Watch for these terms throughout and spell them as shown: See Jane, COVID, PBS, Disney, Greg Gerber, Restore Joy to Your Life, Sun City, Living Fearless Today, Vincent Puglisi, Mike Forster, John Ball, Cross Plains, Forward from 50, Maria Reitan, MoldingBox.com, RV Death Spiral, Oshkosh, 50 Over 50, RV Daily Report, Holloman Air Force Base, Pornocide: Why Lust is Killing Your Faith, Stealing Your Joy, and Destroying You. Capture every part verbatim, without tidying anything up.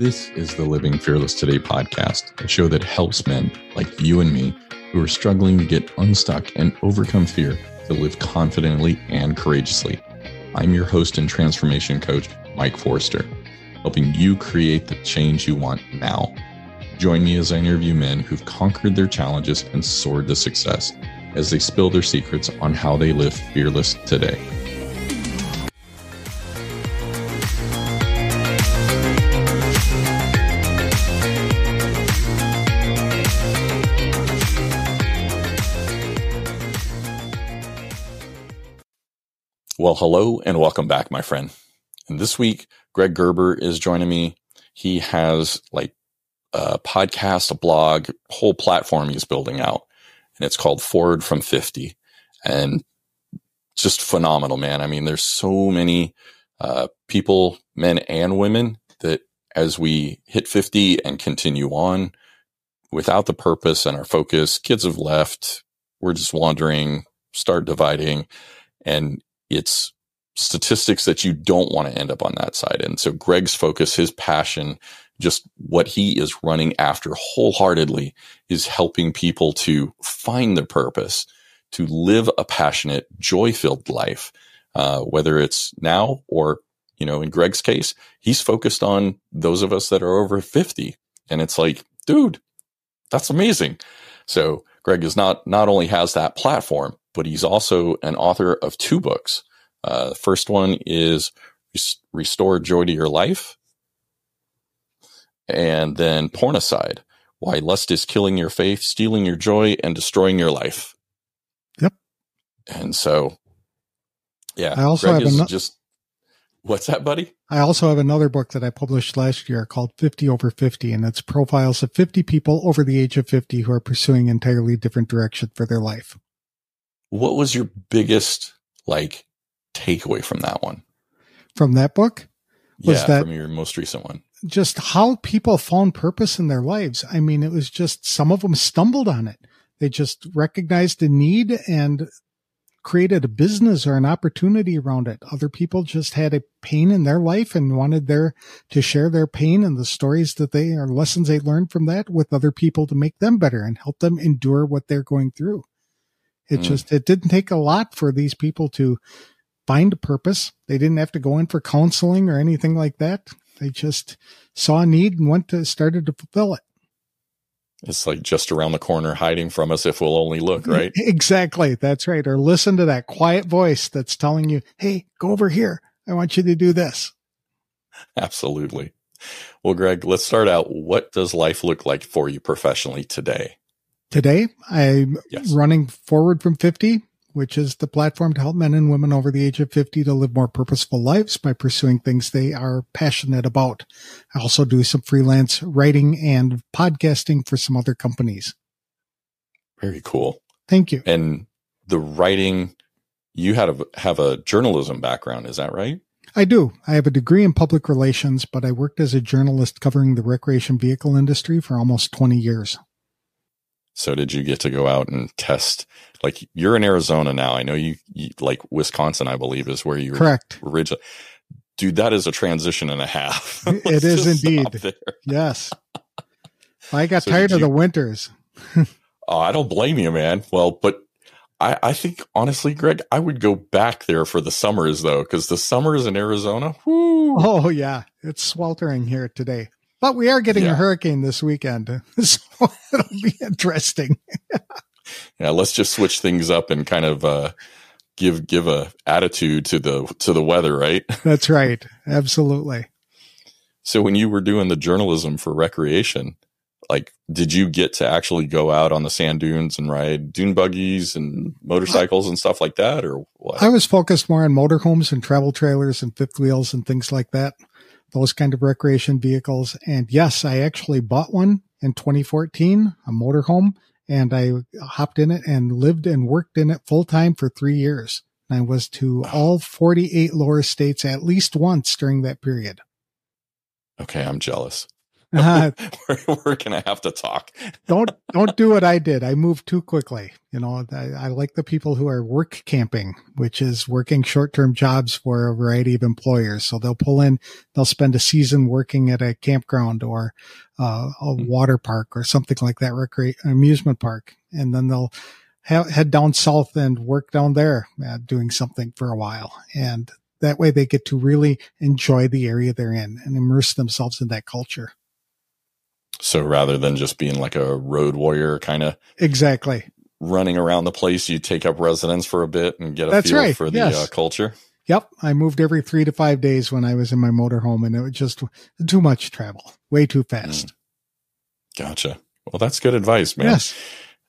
This is the Living Fearless Today podcast, a show that helps men like you and me who are struggling to get unstuck and overcome fear to live confidently and courageously. I'm your host and transformation coach, Mike Forster, helping you create the change you want now. Join me as I interview men who've conquered their challenges and soared to success as they spill their secrets on how they live fearless today. Well, hello and welcome back, my friend. And this week, Greg Gerber is joining me. He has like a podcast, a blog, whole platform he's building out. And it's called Forward from fifty. And just phenomenal, man. I mean, there's so many uh, people, men and women, that as we hit fifty and continue on without the purpose and our focus, kids have left, we're just wandering, start dividing, and it's statistics that you don't want to end up on that side. And so Greg's focus, his passion, just what he is running after wholeheartedly is helping people to find their purpose, to live a passionate, joy-filled life, uh, whether it's now or, you know, in Greg's case, he's focused on those of us that are over fifty. And it's like, dude, that's amazing. So Greg is not, not only has that platform, but he's also an author of two books. Uh, the first one is Restore Joy to Your Life, and then Pornocide: Why Lust is Killing Your Faith, Stealing Your Joy, and Destroying Your Life. Yep. And so, yeah. I also Greg have is an- just, what's that, buddy? I also have another book that I published last year called fifty over fifty, and it's profiles of fifty people over the age of fifty who are pursuing entirely different direction for their life. What was your biggest like takeaway from that one? From that book? Was yeah, that from your most recent one. Just how people found purpose in their lives. I mean, it was just some of them stumbled on it. They just recognized a need and created a business or an opportunity around it. Other people just had a pain in their life and wanted their to share their pain and the stories that they or lessons they learned from that with other people to make them better and help them endure what they're going through. It just, it didn't take a lot for these people to find a purpose. They didn't have to go in for counseling or anything like that. They just saw a need and went to, started to fulfill it. It's like just around the corner hiding from us if we'll only look, right? Exactly. That's right. Or listen to that quiet voice that's telling you, hey, go over here. I want you to do this. Absolutely. Well, Greg, let's start out. What does life look like for you professionally today? Today, I'm yes. running Forward from fifty, which is the platform to help men and women over the age of fifty to live more purposeful lives by pursuing things they are passionate about. I also do some freelance writing and podcasting for some other companies. Very cool. Thank you. And the writing, you had a, have a journalism background, is that right? I do. I have a degree in public relations, but I worked as a journalist covering the recreation vehicle industry for almost twenty years. So did you get to go out and test, like you're in Arizona now. I know you, you like Wisconsin, I believe is where you were Correct. originally. Dude, that is a transition and a half. It is indeed. Yes. I got so tired of you, the winters. Oh, I don't blame you, man. Well, but I, I think honestly, Greg, I would go back there for the summers though, because the summers in Arizona. Whoo. Oh yeah. It's sweltering here today. But we are getting yeah. a hurricane this weekend, so it'll be interesting. Yeah, let's just switch things up and kind of uh, give give a attitude to the to the weather, right? That's right, absolutely. So, when you were doing the journalism for recreation, like, did you get to actually go out on the sand dunes and ride dune buggies and motorcycles and stuff like that, or what? I was focused more on motorhomes and travel trailers and fifth wheels and things like that. Those kind of recreation vehicles. And yes, I actually bought one in twenty fourteen, a motorhome, and I hopped in it and lived and worked in it full time for three years. And I was to all forty-eight lower states at least once during that period. Okay. I'm jealous. Uh, we're we're going to have to talk. don't don't do what I did. I moved too quickly. You know, I, I like the people who are work camping, which is working short-term jobs for a variety of employers. So they'll pull in, they'll spend a season working at a campground or uh, a water park or something like that, recre- amusement park. And then they'll ha- head down south and work down there uh, doing something for a while. And that way they get to really enjoy the area they're in and immerse themselves in that culture. So rather than just being like a road warrior kind of exactly running around the place, you take up residence for a bit and get a That's feel right. for the yes. uh, culture. Yep. I moved every three to five days when I was in my motorhome, and it was just too much travel, way too fast. Mm. Gotcha. Well, that's good advice, man. Yes.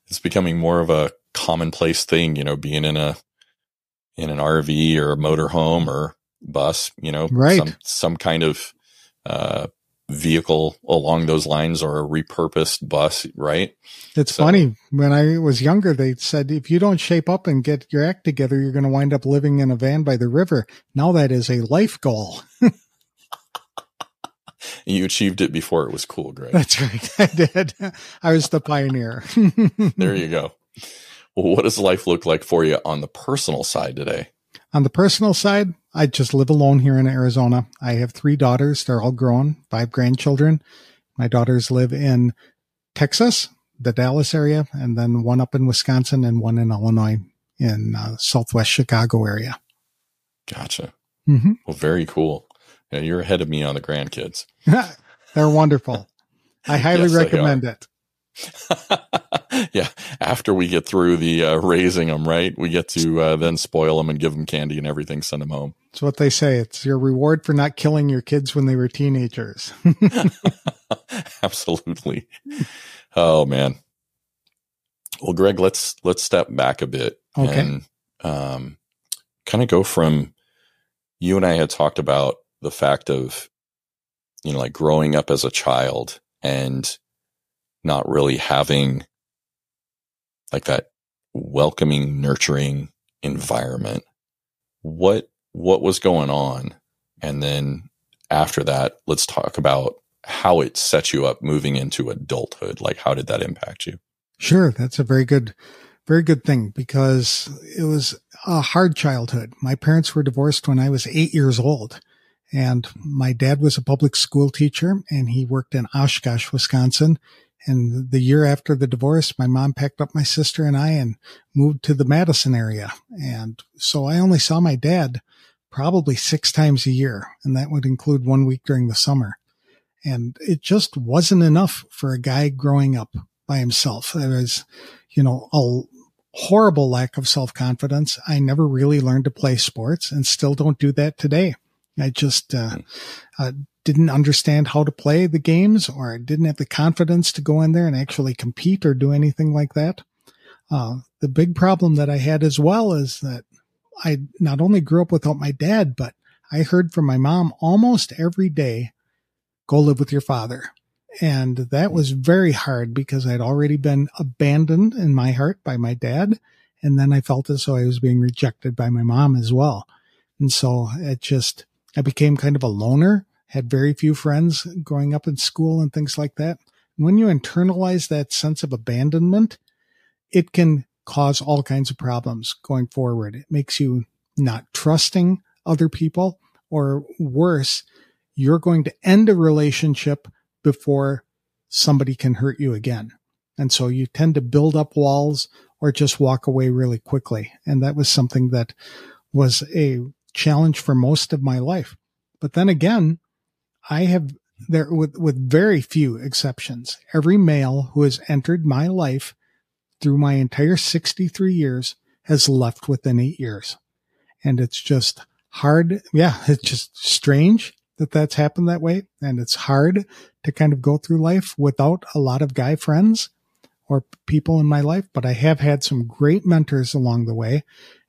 It's becoming more of a commonplace thing, you know, being in a, in an R V or a motorhome or bus, you know, right. some, some kind of, uh, vehicle along those lines or a repurposed bus, right? It's so funny. When I was younger, they said, if you don't shape up and get your act together, you're going to wind up living in a van by the river. Now that is a life goal. You achieved it before it was cool, Greg. That's right. I did. I was the pioneer. There you go. Well, what does life look like for you on the personal side today? On the personal side, I just live alone here in Arizona. I have three daughters. They're all grown, five grandchildren. My daughters live in Texas, the Dallas area, and then one up in Wisconsin and one in Illinois in uh, Southwest Chicago area. Gotcha. Mm-hmm. Well, very cool. Yeah, you're ahead of me on the grandkids. They're wonderful. I highly yes, recommend it. Yeah. After we get through the uh, raising them, right, we get to uh, then spoil them and give them candy and everything, send them home. It's what they say. It's your reward for not killing your kids when they were teenagers. Absolutely. Oh, man. Well, Greg, let's let's step back a bit okay. and um, kind of go from, you and I had talked about the fact of, you know, like growing up as a child and not really having like that welcoming, nurturing environment. What, what was going on? And then after that, let's talk about how it set you up moving into adulthood. Like, how did that impact you? Sure. That's a very good, very good thing, because it was a hard childhood. My parents were divorced when I was eight years old. And my dad was a public school teacher, and he worked in Oshkosh, Wisconsin. And the year after the divorce, my mom packed up my sister and I and moved to the Madison area. And so I only saw my dad probably six times a year, and that would include one week during the summer. And it just wasn't enough for a guy growing up by himself. There was, you know, a horrible lack of self-confidence. I never really learned to play sports and still don't do that today. I just uh, uh, didn't understand how to play the games, or I didn't have the confidence to go in there and actually compete or do anything like that. Uh, the big problem that I had as well is that I not only grew up without my dad, but I heard from my mom almost every day, go live with your father. And that was very hard because I'd already been abandoned in my heart by my dad. And then I felt as though I was being rejected by my mom as well. And so it just... I became kind of a loner, had very few friends growing up in school and things like that. When you internalize that sense of abandonment, it can cause all kinds of problems going forward. It makes you not trusting other people, or worse, you're going to end a relationship before somebody can hurt you again. And so you tend to build up walls or just walk away really quickly. And that was something that was a challenge for most of my life. But then again, I have there with, with very few exceptions, every male who has entered my life through my entire sixty-three years has left within eight years. And it's just hard. Yeah. It's just strange that that's happened that way. And it's hard to kind of go through life without a lot of guy friends or people in my life, but I have had some great mentors along the way.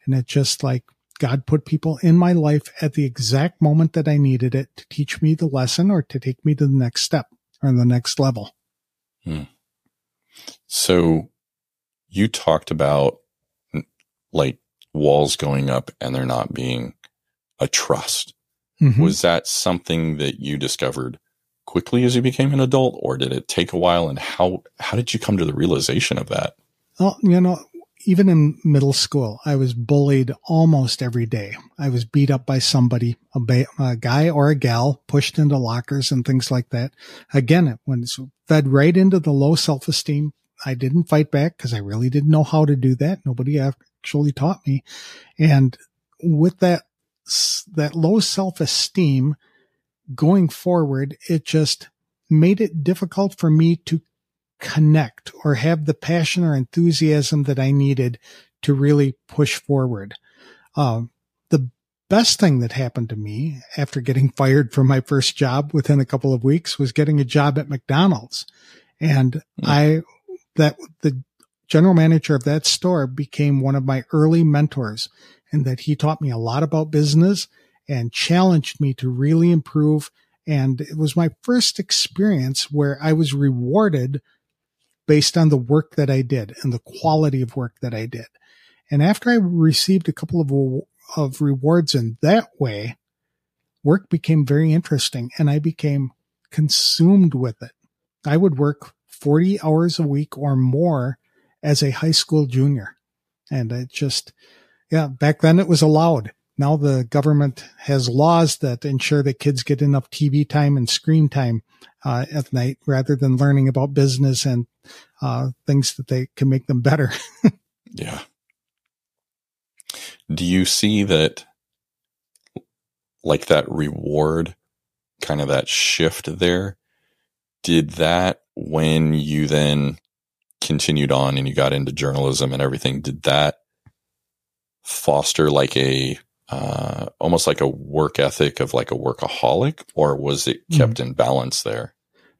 And it's just like, God put people in my life at the exact moment that I needed it to teach me the lesson or to take me to the next step or the next level. Hmm. So you talked about like walls going up and there not being a trust. Mm-hmm. Was that something that you discovered quickly as you became an adult, or did it take a while? And how, how did you come to the realization of that? Well, you know, even in middle school, I was bullied almost every day. I was beat up by somebody, a, ba- a guy or a gal, pushed into lockers and things like that. Again, it was fed right into the low self-esteem. I didn't fight back because I really didn't know how to do that. Nobody actually taught me. And with that, that low self-esteem going forward, it just made it difficult for me to connect or have the passion or enthusiasm that I needed to really push forward. Um, the best thing that happened to me after getting fired from my first job within a couple of weeks was getting a job at McDonald's. And yeah. I, that the general manager of that store became one of my early mentors, and that he taught me a lot about business and challenged me to really improve. And it was my first experience where I was rewarded based on the work that I did and the quality of work that I did. And after I received a couple of, of rewards in that way, work became very interesting and I became consumed with it. I would work forty hours a week or more as a high school junior. And it just, yeah, back then it was allowed. Now the government has laws that ensure that kids get enough T V time and screen time uh, at night rather than learning about business and uh, things that they can make them better. Yeah. Do you see that, like that reward, kind of that shift there? Did that, when you then continued on and you got into journalism and everything, did that foster like a, Uh, almost like a work ethic of like a workaholic, or was it kept mm. in balance there?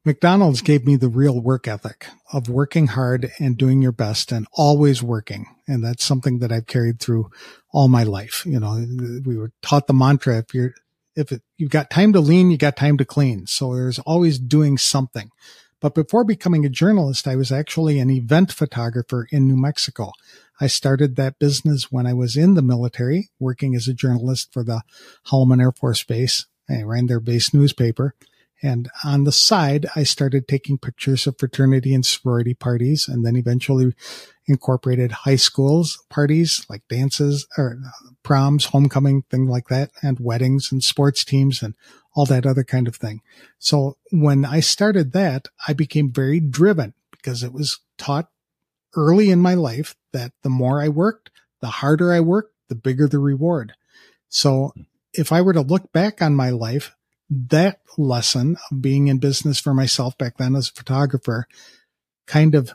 McDonald's gave me the real work ethic of working hard and doing your best and always working. And that's something that I've carried through all my life. You know, we were taught the mantra, if you're, if it, you've got time to lean, you got time to clean. So there's always doing something. But before becoming a journalist, I was actually an event photographer in New Mexico. I started that business when I was in the military, working as a journalist for the Holloman Air Force Base. I ran their base newspaper. And on the side, I started taking pictures of fraternity and sorority parties, and then eventually incorporated high schools parties like dances or proms, homecoming, things like that, and weddings and sports teams and all that other kind of thing. So when I started that, I became very driven because it was taught early in my life that the more I worked, the harder I worked, the bigger the reward. So if I were to look back on my life, that lesson of being in business for myself back then as a photographer kind of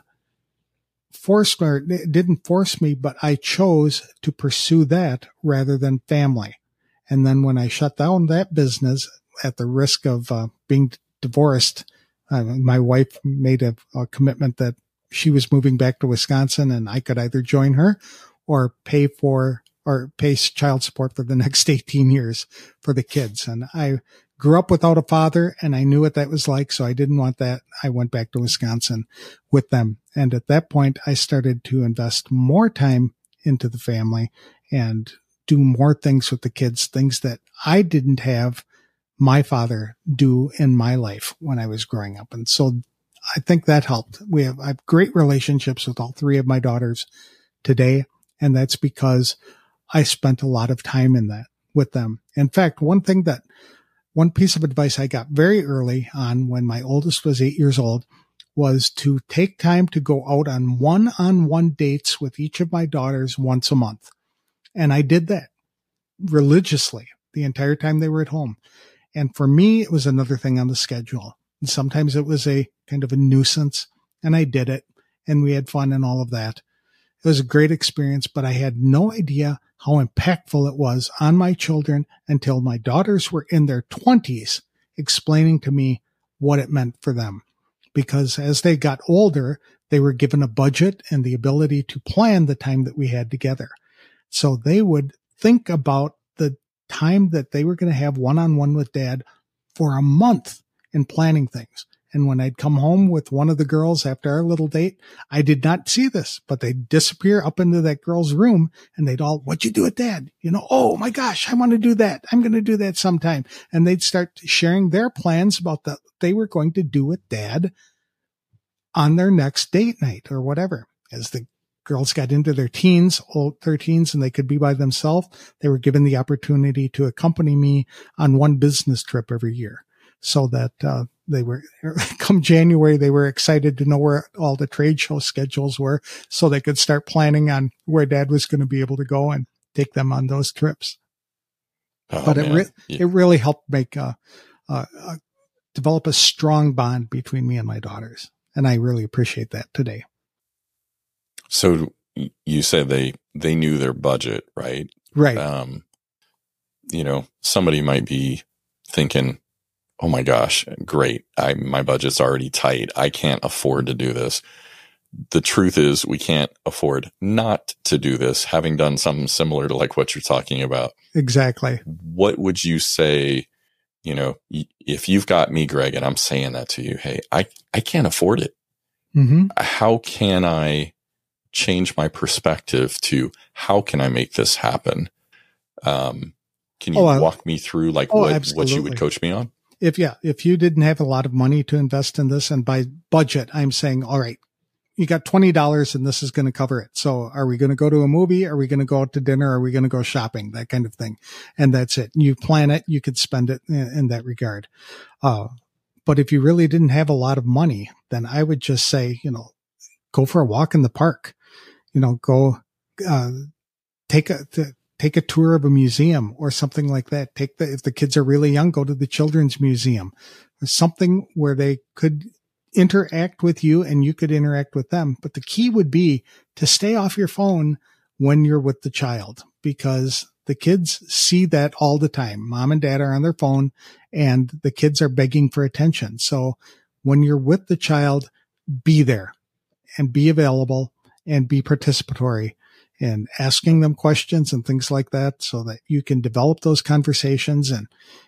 forced me, or it didn't force me, but I chose to pursue that rather than family. And then when I shut down that business at the risk of uh, being divorced, uh, my wife made a, a commitment that she was moving back to Wisconsin and I could either join her or pay for or pay child support for the next eighteen years for the kids. And I grew up without a father and I knew what that was like. So I didn't want that. I went back to Wisconsin with them. And at that point, I started to invest more time into the family and do more things with the kids, things that I didn't have my father do in my life when I was growing up. And so I think that helped. We have, I have great relationships with all three of my daughters today. And that's because I spent a lot of time in that with them. In fact, one thing that one piece of advice I got very early on when my oldest was eight years old was to take time to go out on one-on-one dates with each of my daughters once a month. And I did that religiously the entire time they were at home. And for me, it was another thing on the schedule. And sometimes it was a kind of a nuisance, and I did it, and we had fun and all of that. It was a great experience, but I had no idea how impactful it was on my children until my daughters were in their twenties explaining to me what it meant for them. Because as they got older, they were given a budget and the ability to plan the time that we had together. So they would think about the time that they were going to have one-on-one with dad for a month in planning things. And when I'd come home with one of the girls after our little date, I did not see this, but they'd disappear up into that girl's room and they'd all, what'd you do with Dad? You know, oh my gosh, I want to do that. I'm going to do that sometime. And they'd start sharing their plans about that they were going to do with Dad on their next date night or whatever. As the girls got into their teens, old their teens, and they could be by themselves, they were given the opportunity to accompany me on one business trip every year, so that uh, they were, come January, they were excited to know where all the trade show schedules were so they could start planning on where Dad was going to be able to go and take them on those trips. Oh, but man. it re yeah. it really helped make a, a, a develop a strong bond between me and my daughters. And I really appreciate that today. So you said they, they knew their budget, right? Right. Um, you know, somebody might be thinking, oh my gosh, great. I, my budget's already tight. I can't afford to do this. The truth is we can't afford not to do this, having done something similar to like what you're talking about. Exactly. What would you say, you know, if you've got me, Greg, and I'm saying that to you, hey, I, I can't afford it. Mm-hmm. How can I change my perspective to how can I make this happen? Um, can you oh, walk me through like oh, what, what you would coach me on? If, yeah, if you didn't have a lot of money to invest in this, and by budget, I'm saying, all right, you got twenty dollars and this is going to cover it. So are we going to go to a movie? Are we going to go out to dinner? Are we going to go shopping? That kind of thing. And that's it. You plan it. You could spend it in, in that regard. Uh, but if you really didn't have a lot of money, then I would just say, you know, go for a walk in the park, you know, go, uh, take a, take a tour of a museum or something like that. Take the, if the kids are really young, go to the children's museum or something where they could interact with you and you could interact with them. But the key would be to stay off your phone when you're with the child, because the kids see that all the time. Mom and Dad are on their phone and the kids are begging for attention. So when you're with the child, be there and be available and be participatory and asking them questions and things like that, so that you can develop those conversations and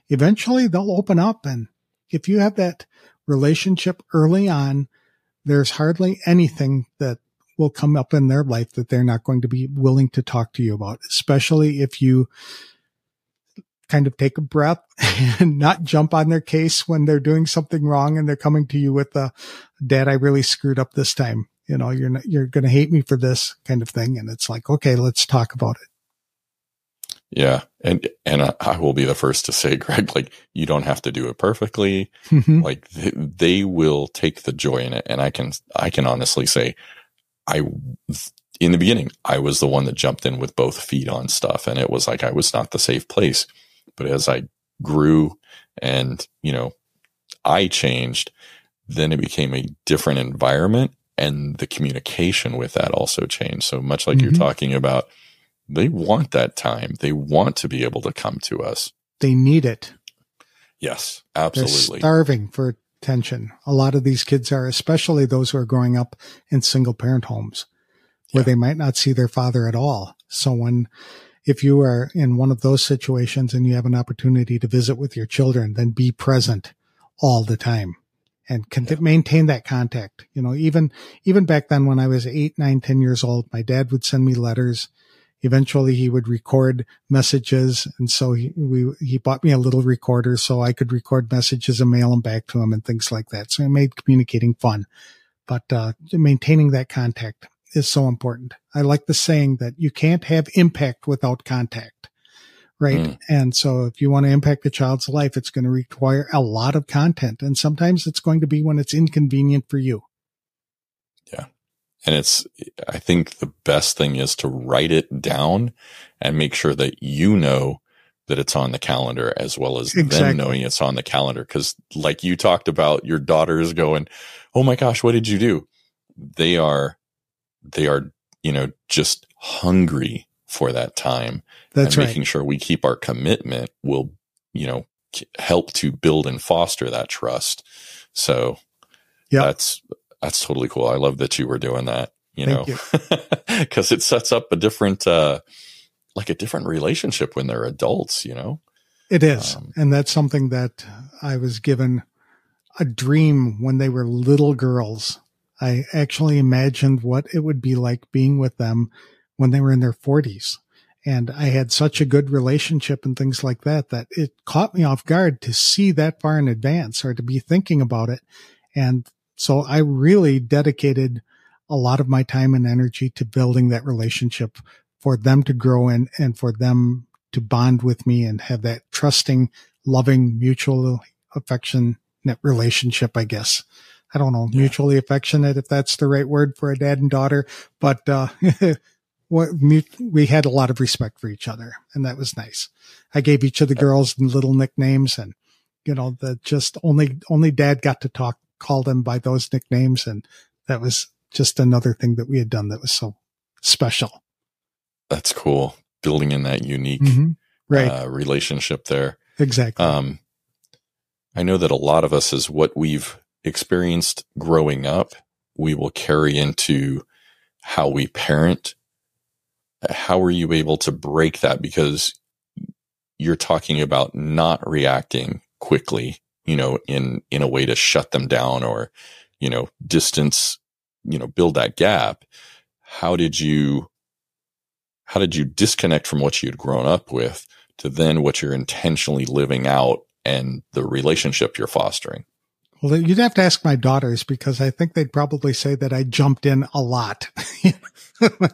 eventually they'll open up. And if you have that relationship early on, there's hardly anything that will come up in their life that they're not going to be willing to talk to you about, especially if you kind of take a breath and not jump on their case when they're doing something wrong and they're coming to you with a, Dad, I really screwed up this time. You know, you're not, you're going to hate me for this kind of thing. And it's like, okay, let's talk about it. Yeah. And, and I, I will be the first to say, Greg, like you don't have to do it perfectly. Mm-hmm. Like they, they will take the joy in it. And I can, I can honestly say I, in the beginning, I was the one that jumped in with both feet on stuff. And it was like, I was not the safe place. But as I grew and, you know, I changed, then it became a different environment. And the communication with that also changed. So much like mm-hmm. you're talking about, they want that time. They want to be able to come to us. They need it. Yes, absolutely. They're starving for attention. A lot of these kids are, especially those who are growing up in single parent homes where yeah. they might not see their father at all. So when, if you are in one of those situations and you have an opportunity to visit with your children, then be present all the time. And can yeah. maintain that contact. You know, even, even back then when I was eight, nine, ten years old, my dad would send me letters. Eventually he would record messages. And so he, we, he bought me a little recorder so I could record messages and mail them back to him and things like that. So it made communicating fun, but, uh, maintaining that contact is so important. I like the saying that you can't have impact without contact. Right. Mm. And so if you want to impact a child's life, it's going to require a lot of content. And sometimes it's going to be when it's inconvenient for you. Yeah. And it's, I think the best thing is to write it down and make sure that you know that it's on the calendar as well as exactly. them knowing it's on the calendar. Cause like you talked about, your daughters going, oh my gosh, what did you do? They are, they are, you know, just hungry for that time. That's right. Making sure we keep our commitment will, you know, help to build and foster that trust. So yeah, that's, that's totally cool. I love that you were doing that, you know, because it sets up a different, uh, like a different relationship when they're adults, you know, it is. Um, and that's something that I was given a dream when they were little girls. I actually imagined what it would be like being with them when they were in their forties. And I had such a good relationship and things like that, that it caught me off guard to see that far in advance or to be thinking about it. And so I really dedicated a lot of my time and energy to building that relationship for them to grow in and for them to bond with me and have that trusting, loving, mutual affectionate relationship, I guess. I don't know, yeah. mutually affectionate, if that's the right word for a dad and daughter, but, uh, What, we had a lot of respect for each other, and that was nice. I gave each of the girls little nicknames, and you know, the just only only dad got to talk, call them by those nicknames, and that was just another thing that we had done that was so special. That's cool, building in that unique mm-hmm. right uh, relationship there. Exactly. Um, I know that a lot of us is what we've experienced growing up. We will carry into how we parent. How are you able to break that? Because you're talking about not reacting quickly, you know, in, in a way to shut them down or, you know, distance, you know, build that gap. How did you, how did you disconnect from what you'd grown up with to then what you're intentionally living out and the relationship you're fostering? Well, you'd have to ask my daughters, because I think they'd probably say that I jumped in a lot.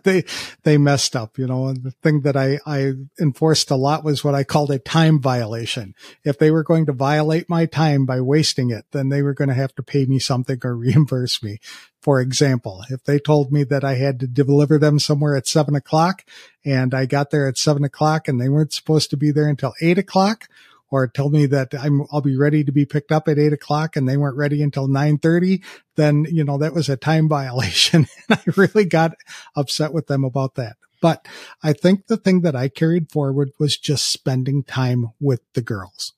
they they messed up, you know. And the thing that I, I enforced a lot was what I called a time violation. If they were going to violate my time by wasting it, then they were going to have to pay me something or reimburse me. For example, if they told me that I had to deliver them somewhere at seven o'clock and I got there at seven o'clock and they weren't supposed to be there until eight o'clock, or told me that I'm, I'll be ready to be picked up at eight o'clock and they weren't ready until nine thirty, then, you know, that was a time violation. And I really got upset with them about that. But I think the thing that I carried forward was just spending time with the girls.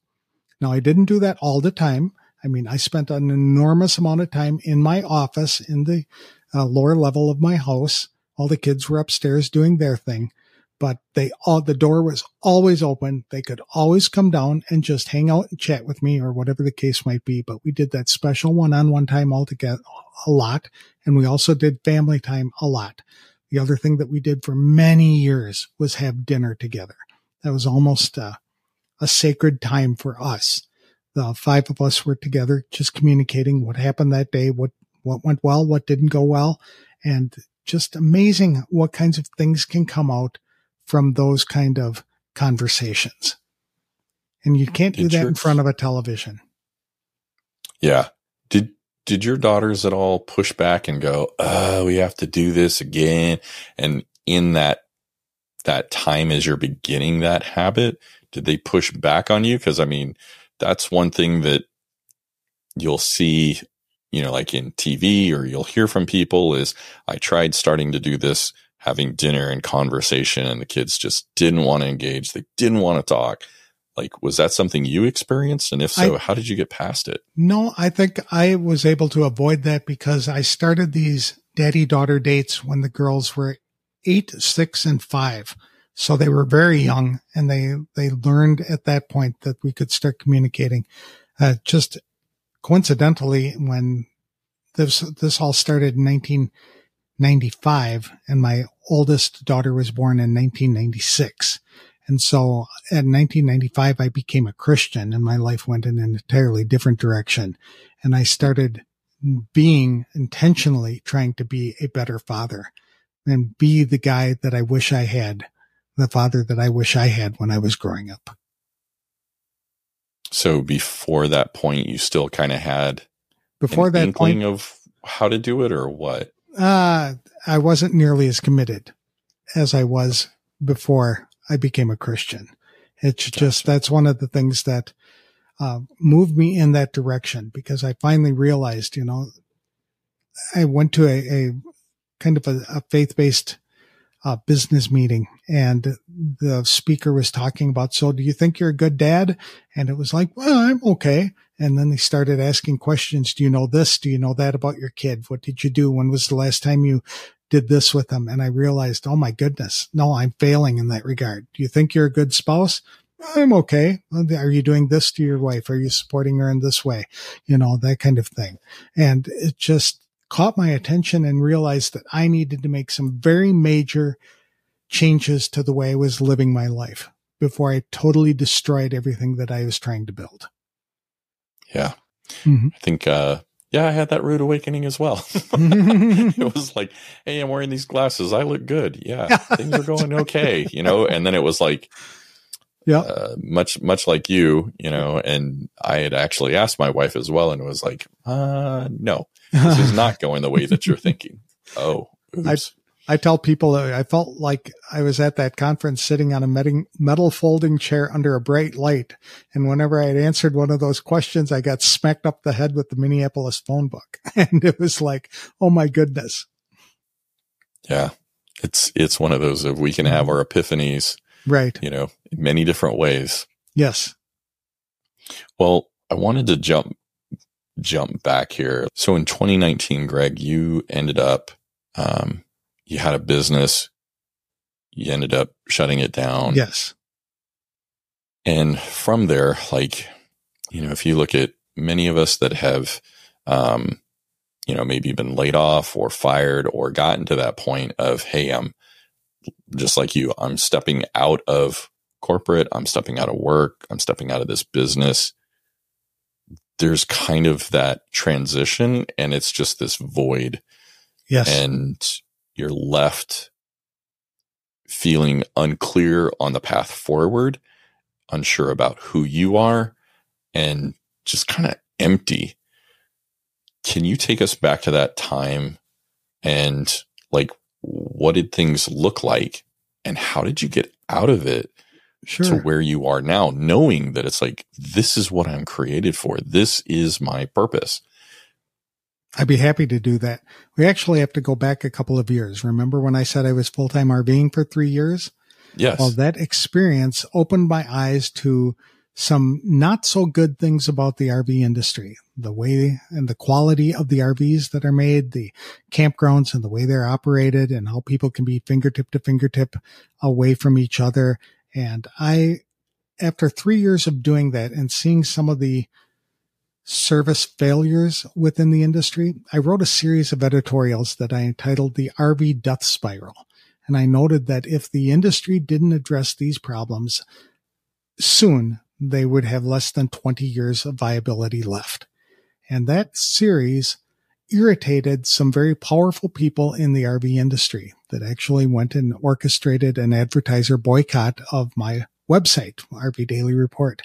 Now, I didn't do that all the time. I mean, I spent an enormous amount of time in my office in the uh, lower level of my house. All the kids were upstairs doing their thing. But they all, the door was always open. They could always come down and just hang out and chat with me or whatever the case might be. But we did that special one-on-one time all together a lot. And we also did family time a lot. The other thing that we did for many years was have dinner together. That was almost a, a sacred time for us. The five of us were together just communicating what happened that day, what, what went well, what didn't go well. And just amazing what kinds of things can come out from those kind of conversations. And you can't do did that your, in front of a television. Yeah. Did, did your daughters at all push back and go, oh, we have to do this again? And in that, that time as you're beginning that habit, did they push back on you? Cause I mean, that's one thing that you'll see, you know, like in T V or you'll hear from people is I tried starting to do this, having dinner and conversation, and the kids just didn't want to engage. They didn't want to talk. Like, was that something you experienced? And if so, I, how did you get past it? No, I think I was able to avoid that because I started these daddy-daughter dates when the girls were eight, six, and five. So they were very young, and they, they learned at that point that we could start communicating. Uh, just coincidentally, when this, this all started in nineteen ninety-five, and my oldest daughter was born in nineteen ninety-six. And so in nineteen ninety-five, I became a Christian and my life went in an entirely different direction. And I started being intentionally trying to be a better father and be the guy that I wish I had, the father that I wish I had when I was growing up. So before that point, you still kind of had before an that inkling point, of how to do it or what? Uh, I wasn't nearly as committed as I was before I became a Christian. It's gotcha. Just, that's one of the things that, uh, moved me in that direction, because I finally realized, you know, I went to a, a kind of a, a faith-based, uh, business meeting, and the speaker was talking about, so do you think you're a good dad? And it was like, well, I'm okay. And then they started asking questions. Do you know this? Do you know that about your kid? What did you do? When was the last time you did this with them? And I realized, oh my goodness, no, I'm failing in that regard. Do you think you're a good spouse? I'm okay. Are you doing this to your wife? Are you supporting her in this way? You know, that kind of thing. And it just caught my attention and realized that I needed to make some very major changes to the way I was living my life before I totally destroyed everything that I was trying to build. Yeah. Mm-hmm. I think, uh, yeah, I had that rude awakening as well. It was like, hey, I'm wearing these glasses. I look good. Yeah. Things are going okay. You know? And then it was like, yeah, uh, much, much like you, you know, and I had actually asked my wife as well. And it was like, uh, no, this is not going the way that you're thinking. Oh, I, I tell people that I felt like I was at that conference sitting on a metal folding chair under a bright light. And whenever I had answered one of those questions, I got smacked up the head with the Minneapolis phone book. And it was like, oh my goodness. Yeah. It's, it's one of those, if we can have our epiphanies. Right. You know, in many different ways. Yes. Well, I wanted to jump, jump back here. So in twenty nineteen, Greg, you ended up, um, you had a business, you ended up shutting it down. Yes. And from there, like, you know, if you look at many of us that have, um, you know, maybe been laid off or fired or gotten to that point of, hey, I'm, just like you, I'm stepping out of corporate, I'm stepping out of work, I'm stepping out of this business. There's kind of that transition and it's just this void. Yes. And you're left feeling unclear on the path forward, unsure about who you are, and just kind of empty. Can you take us back to that time and like, what did things look like and how did you get out of it sure. to where you are now, knowing that it's like, this is what I'm created for. This is my purpose. I'd be happy to do that. We actually have to go back a couple of years. Remember when I said I was full-time RVing for three years? Yes. Well, that experience opened my eyes to some not so good things about the R V industry, the way and the quality of the R Vs that are made, the campgrounds and the way they're operated and how people can be fingertip to fingertip away from each other. And I, after three years of doing that and seeing some of the service failures within the industry, I wrote a series of editorials that I entitled the R V Death Spiral. And I noted that if the industry didn't address these problems soon, they would have less than twenty years of viability left. And that series irritated some very powerful people in the R V industry that actually went and orchestrated an advertiser boycott of my website, R V Daily Report.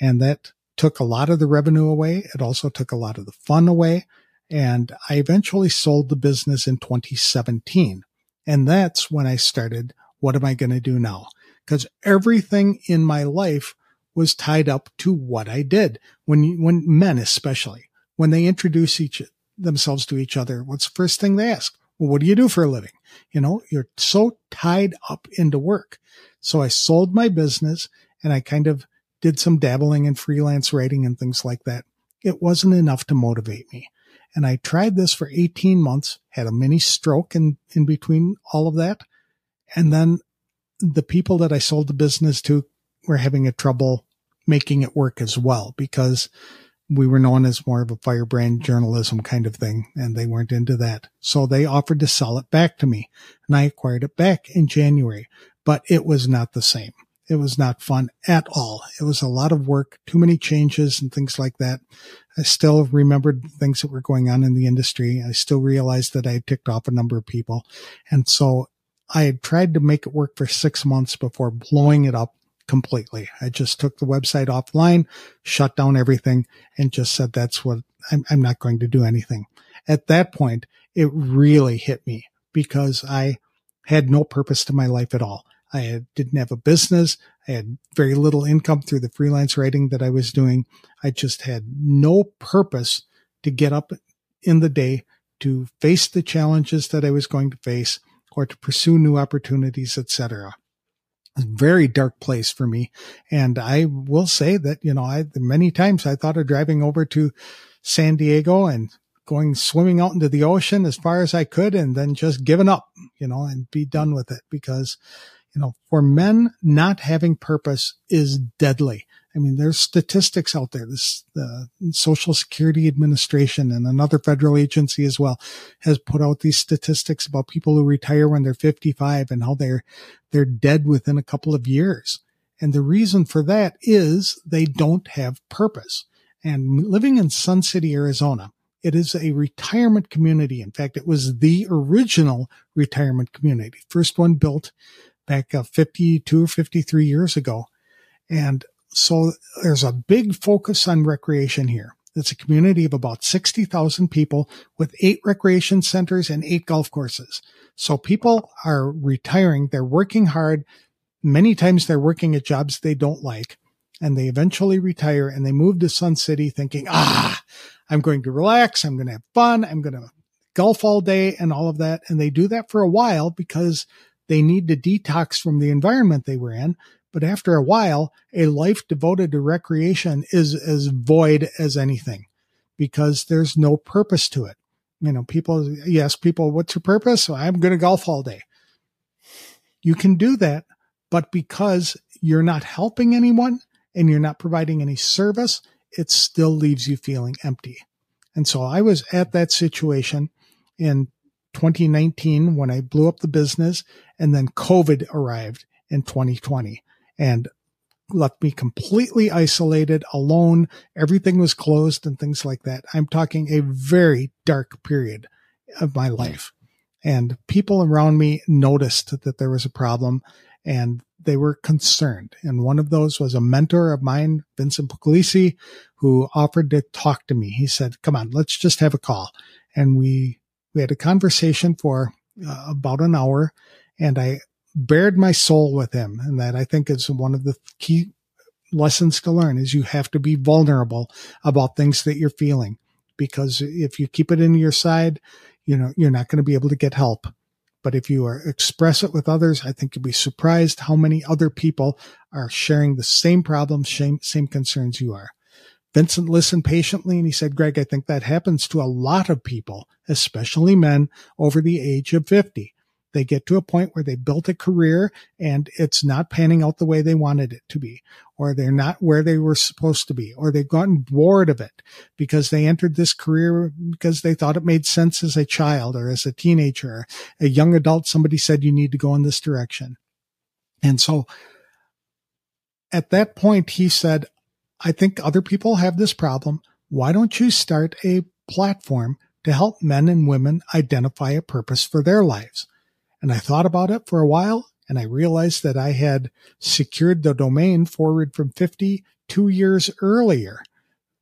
And that took a lot of the revenue away. It also took a lot of the fun away. And I eventually sold the business in twenty seventeen. And that's when I started, what am I going to do now? Because everything in my life was tied up to what I did. When you, when men, especially when they introduce each themselves to each other, what's the first thing they ask? Well, what do you do for a living? You know, you're so tied up into work. So I sold my business and I kind of did some dabbling in freelance writing and things like that. It wasn't enough to motivate me. And I tried this for eighteen months, had a mini stroke in, in between all of that. And then the people that I sold the business to were having a trouble making it work as well, because we were known as more of a firebrand journalism kind of thing, and they weren't into that. So they offered to sell it back to me, and I acquired it back in January, but it was not the same. It was not fun at all. It was a lot of work, too many changes and things like that. I still remembered things that were going on in the industry. I still realized that I had ticked off a number of people. And so I had tried to make it work for six months before blowing it up completely. I just took the website offline, shut down everything, and just said, that's what I'm, I'm not going to do anything. At that point, it really hit me because I had no purpose to my life at all. I had, didn't have a business. I had very little income through the freelance writing that I was doing. I just had no purpose to get up in the day to face the challenges that I was going to face or to pursue new opportunities, et cetera. A very dark place for me. And I will say that, you know, I, many times I thought of driving over to San Diego and going swimming out into the ocean as far as I could and then just giving up, you know, and be done with it because You know, for men, not having purpose is deadly. I mean, there's statistics out there. This, the Social Security Administration and another federal agency as well has put out these statistics about people who retire when they're fifty-five and how they're, they're dead within a couple of years. And the reason for that is they don't have purpose. And living in Sun City, Arizona, it is a retirement community. In fact, it was the original retirement community, first one built back uh, fifty-two or fifty-three years ago. And so there's a big focus on recreation here. It's a community of about sixty thousand people with eight recreation centers and eight golf courses. So people are retiring. They're working hard. Many times they're working at jobs they don't like, and they eventually retire and they move to Sun City thinking, ah, I'm going to relax. I'm going to have fun. I'm going to golf all day and all of that. And they do that for a while because they need to detox from the environment they were in. But after a while, a life devoted to recreation is as void as anything because there's no purpose to it. You know, people, yes, people, what's your purpose? Well, I'm going to golf all day. You can do that, but because you're not helping anyone and you're not providing any service, it still leaves you feeling empty. And so I was at that situation in twenty nineteen when I blew up the business, and then COVID arrived in twenty twenty and left me completely isolated, alone. Everything was closed and things like that. I'm talking a very dark period of my life, and people around me noticed that there was a problem and they were concerned. And one of those was a mentor of mine, Vincent Puglisi, who offered to talk to me. He said, come on, let's just have a call. And we, we had a conversation for uh, about an hour, and I bared my soul with him. And that, I think, is one of the key lessons to learn is you have to be vulnerable about things that you're feeling, because if you keep it in your side, you know, you're not going to be able to get help. But if you are, express it with others, I think you'll be surprised how many other people are sharing the same problems, same, same concerns you are. Vincent listened patiently, and he said, Greg, I think that happens to a lot of people, especially men over the age of fifty. They get to a point where they built a career and it's not panning out the way they wanted it to be, or they're not where they were supposed to be, or they've gotten bored of it because they entered this career because they thought it made sense as a child or as a teenager, or a young adult. Somebody said, you need to go in this direction. And so at that point, he said, I think other people have this problem. Why don't you start a platform to help men and women identify a purpose for their lives? And I thought about it for a while, and I realized that I had secured the domain Forward from fifty two years earlier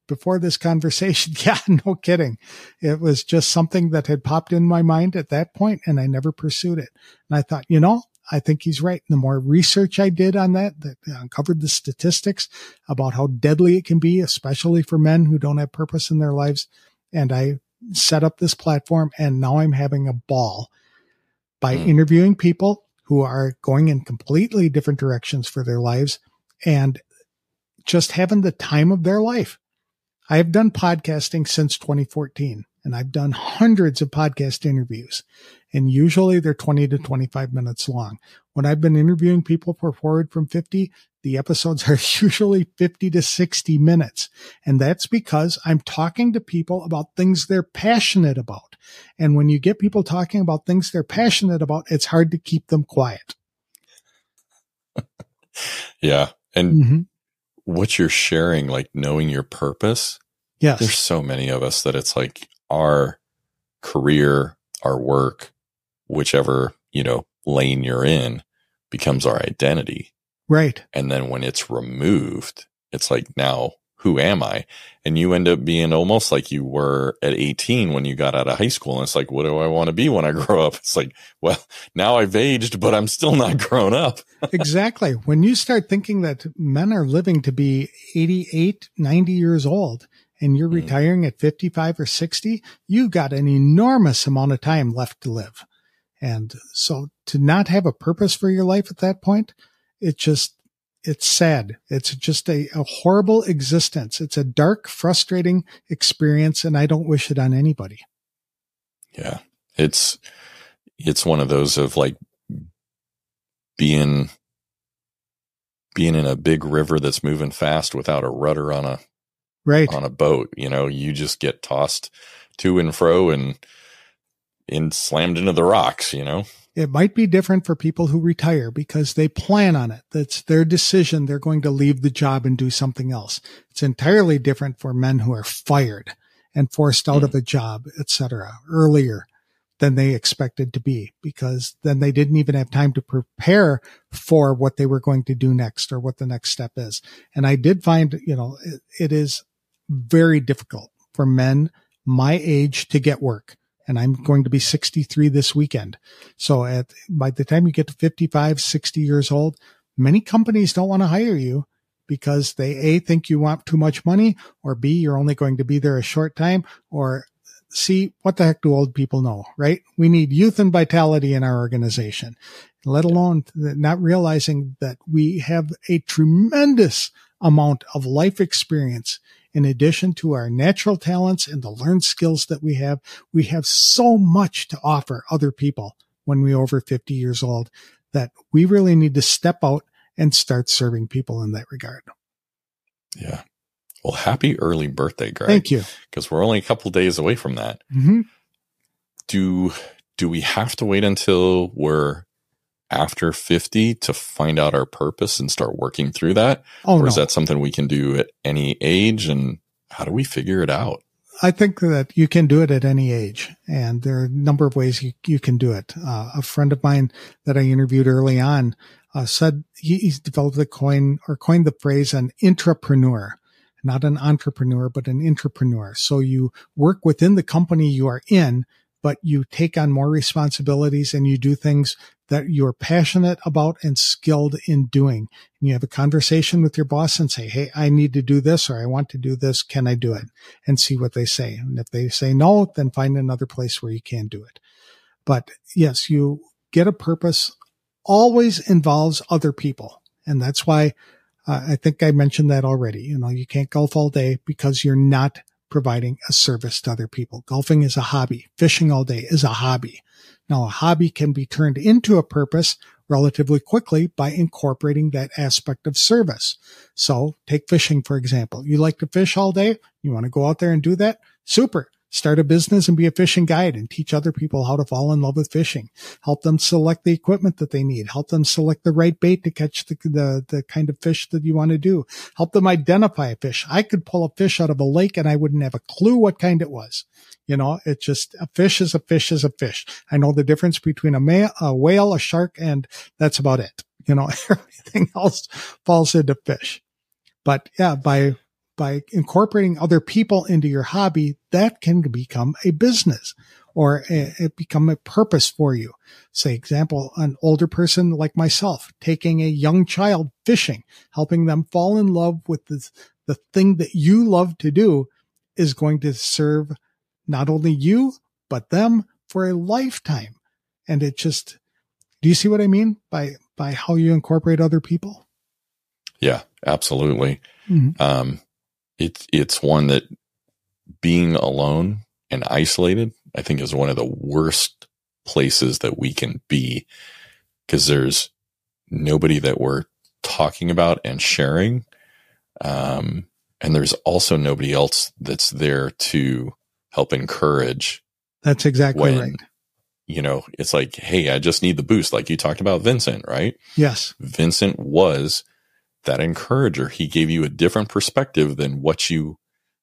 before this conversation. Yeah, no kidding. It was just something that had popped in my mind at that point, and I never pursued it. And I thought, you know, I think he's right. And the more research I did on that, that uncovered the statistics about how deadly it can be, especially for men who don't have purpose in their lives. And I set up this platform, and now I'm having a ball by interviewing people who are going in completely different directions for their lives and just having the time of their life. I have done podcasting since twenty fourteen, and I've done hundreds of podcast interviews, and usually they're twenty to twenty-five minutes long. When I've been interviewing people for Forward from fifty, the episodes are usually fifty to sixty minutes. And that's because I'm talking to people about things they're passionate about. And when you get people talking about things they're passionate about, it's hard to keep them quiet. Yeah. And mm-hmm. what you're sharing, like knowing your purpose. Yes. There's so many of us that it's like our career, our work, whichever, you know, lane you're in becomes our identity. Right. And then when it's removed, it's like, now who am I? And you end up being almost like you were at eighteen when you got out of high school. And it's like, what do I want to be when I grow up? It's like, well, now I've aged, but I'm still not grown up. Exactly. When you start thinking that men are living to be eighty-eight, ninety years old, and you're mm-hmm. retiring at fifty-five or sixty, you've got an enormous amount of time left to live. And so to not have a purpose for your life at that point, it just, it's sad. It's just a, a horrible existence. It's a dark, frustrating experience, and I don't wish it on anybody. Yeah. It's, it's one of those of like being being in a big river that's moving fast without a rudder on a right. on a boat. You know, you just get tossed to and fro and and slammed into the rocks, you know. It might be different for people who retire because they plan on it. That's their decision. They're going to leave the job and do something else. It's entirely different for men who are fired and forced out mm. of a job, et cetera, earlier than they expected to be, because then they didn't even have time to prepare for what they were going to do next or what the next step is. And I did find, you know, it, it is very difficult for men my age to get work. And I'm going to be sixty-three this weekend. So at by the time you get to fifty-five, sixty years old, many companies don't want to hire you because they, A, think you want too much money, or B, you're only going to be there a short time, or C, what the heck do old people know, right? We need youth and vitality in our organization, let alone not realizing that we have a tremendous amount of life experience. In addition to our natural talents and the learned skills that we have, we have so much to offer other people when we're over fifty years old that we really need to step out and start serving people in that regard. Yeah. Well, happy early birthday, Greg. Thank you. Because we're only a couple days away from that. Mm-hmm. Do, do we have to wait until we're after fifty to find out our purpose and start working through that? Oh, or is no. that something we can do at any age? And how do we figure it out? I think that you can do it at any age. And there are a number of ways you, you can do it. Uh, a friend of mine that I interviewed early on uh, said he, he's developed the coin or coined the phrase an intrapreneur, not an entrepreneur, but an intrapreneur. So you work within the company you are in, but you take on more responsibilities and you do things that you're passionate about and skilled in doing. And you have a conversation with your boss and say, hey, I need to do this, or I want to do this. Can I do it? And see what they say. And if they say no, then find another place where you can do it. But yes, you get a purpose, always involves other people. And that's why uh, I think I mentioned that already. You know, you can't golf all day because you're not providing a service to other people. Golfing is a hobby. Fishing all day is a hobby. Now, a hobby can be turned into a purpose relatively quickly by incorporating that aspect of service. So take fishing, for example. You like to fish all day. You want to go out there and do that? Super. Start a business and be a fishing guide and teach other people how to fall in love with fishing. Help them select the equipment that they need. Help them select the right bait to catch the, the, the kind of fish that you want to do. Help them identify a fish. I could pull a fish out of a lake and I wouldn't have a clue what kind it was. You know, it's just a fish is a fish is a fish. I know the difference between a, ma- a whale, a shark, and that's about it. You know, everything else falls into fish. But yeah, by By incorporating other people into your hobby, that can become a business or a, it become a purpose for you. Say, example, an older person like myself, taking a young child fishing, helping them fall in love with the, the thing that you love to do is going to serve not only you, but them for a lifetime. And it just, do you see what I mean by, by how you incorporate other people? Yeah, absolutely. Mm-hmm. Um, It's it's one that being alone and isolated, I think, is one of the worst places that we can be, because there's nobody that we're talking about and sharing. Um, and there's also nobody else that's there to help encourage. That's exactly when, right. You know, it's like, hey, I just need the boost. Like you talked about Vincent, right? Yes. Vincent was that encourager. He gave you a different perspective than what you,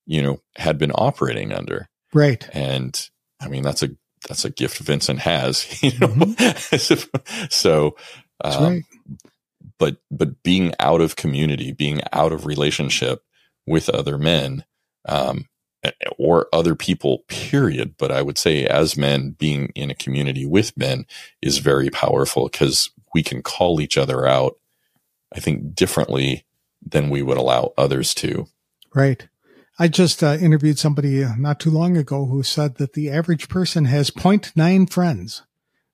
you know, had been operating under. Right. And I mean, that's a, that's a gift Vincent has, you know? Mm-hmm. So, um, right. but, but being out of community, being out of relationship with other men, um, or other people, period. But I would say as men, being in a community with men is very powerful, because we can call each other out, I think, differently than we would allow others to. Right. I just uh, interviewed somebody not too long ago who said that the average person has zero point nine friends,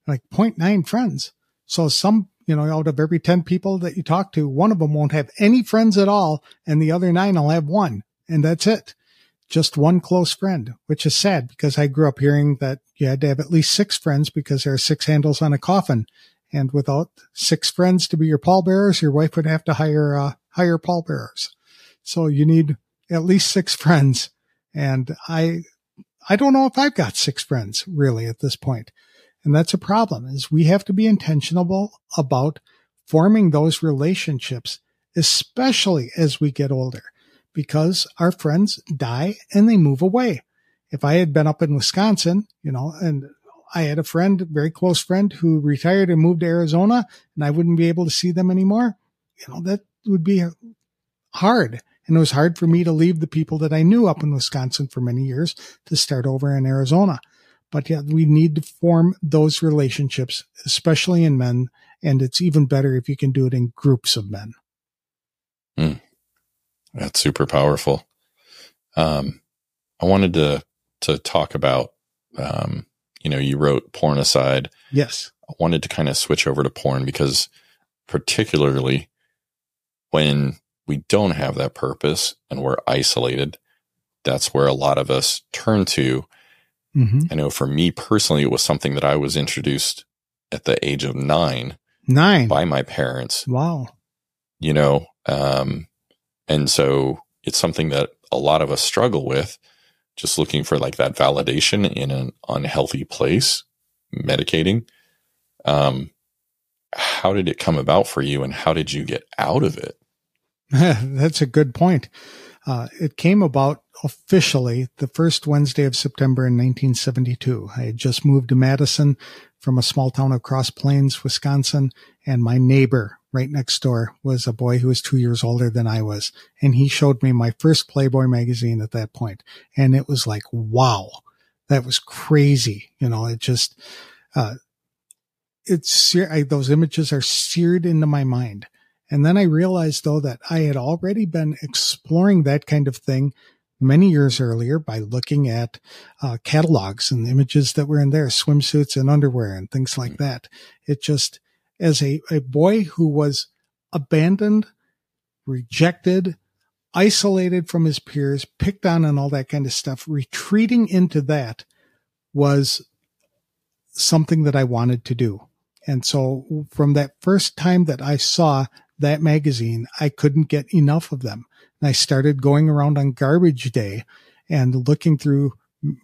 like zero point nine friends. So some, you know, out of every ten people that you talk to, one of them won't have any friends at all, and the other nine will have one, and that's it. Just one close friend, which is sad, because I grew up hearing that you had to have at least six friends because there are six handles on a coffin. And without six friends to be your pallbearers, your wife would have to hire, uh, hire pallbearers. So you need at least six friends. And I, I don't know if I've got six friends really at this point. And that's a problem, is we have to be intentional about forming those relationships, especially as we get older, because our friends die and they move away. If I had been up in Wisconsin, you know, and I had a friend, very close friend, who retired and moved to Arizona, and I wouldn't be able to see them anymore, you know, that would be hard. And it was hard for me to leave the people that I knew up in Wisconsin for many years to start over in Arizona. But yeah, we need to form those relationships, especially in men. And it's even better if you can do it in groups of men. Mm. That's super powerful. Um, I wanted to, to talk about, um, you know, you wrote Pornocide. Yes. I wanted to kind of switch over to porn, because particularly when we don't have that purpose and we're isolated, that's where a lot of us turn to. Mm-hmm. I know for me personally, it was something that I was introduced at the age of nine, nine by my parents. Wow. You know, um, and so it's something that a lot of us struggle with, just looking for like that validation in an unhealthy place, medicating. Um, how did it come about for you, and how did you get out of it? That's a good point. Uh, it came about officially the first Wednesday of September in nineteen seventy-two. I had just moved to Madison from a small town of Cross Plains, Wisconsin, and my neighbor right next door was a boy who was two years older than I was, and he showed me my first Playboy magazine at that point, and it was like, wow, that was crazy. You know, it just, uh, it's I, those images are seared into my mind. And then I realized, though, that I had already been exploring that kind of thing many years earlier by looking at uh, catalogs and the images that were in there, swimsuits and underwear and things like that. It just, as a, a boy who was abandoned, rejected, isolated from his peers, picked on and all that kind of stuff, retreating into that was something that I wanted to do. And so from that first time that I saw that magazine, I couldn't get enough of them. And I started going around on garbage day and looking through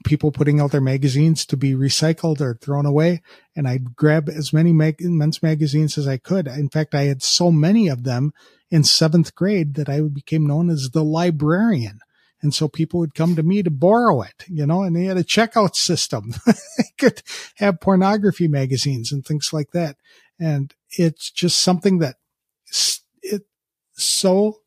people putting out their magazines to be recycled or thrown away. And I'd grab as many mag- men's magazines as I could. In fact, I had so many of them in seventh grade that I became known as the librarian. And so people would come to me to borrow it, you know, and they had a checkout system. They could have pornography magazines and things like that. And it's just something that it's so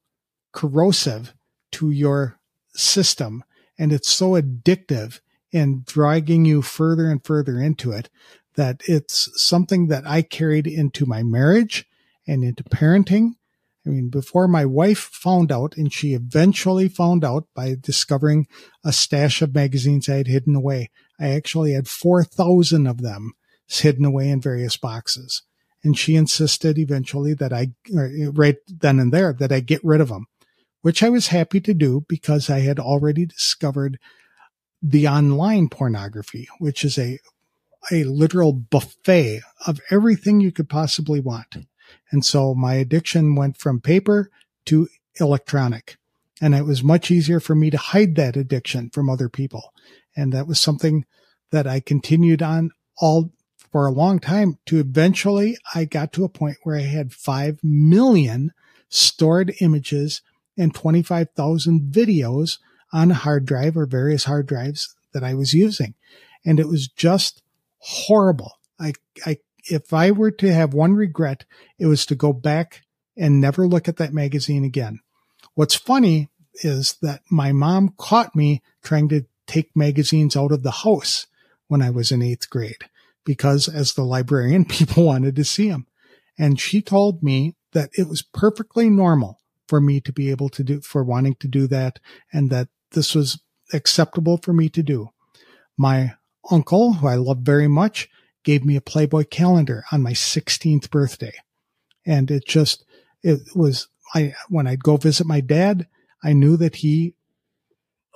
corrosive to your system, and it's so addictive in dragging you further and further into it, that it's something that I carried into my marriage and into parenting. I mean, before my wife found out, and she eventually found out by discovering a stash of magazines I had hidden away, I actually had four thousand of them hidden away in various boxes. And she insisted eventually that I, right then and there, that I get rid of them, which I was happy to do, because I had already discovered the online pornography, which is a, a literal buffet of everything you could possibly want. And so my addiction went from paper to electronic, and it was much easier for me to hide that addiction from other people. And that was something that I continued on all for a long time, to eventually I got to a point where I had five million stored images and twenty-five thousand videos on a hard drive or various hard drives that I was using. And it was just horrible. I, I, If I were to have one regret, it was to go back and never look at that magazine again. What's funny is that my mom caught me trying to take magazines out of the house when I was in eighth grade, because as the librarian, people wanted to see them. And she told me that it was perfectly normal for me to be able to do, for wanting to do that, and that this was acceptable for me to do. My uncle, who I love very much, gave me a Playboy calendar on my sixteenth birthday. And it just, it was, I, when I'd go visit my dad, I knew that he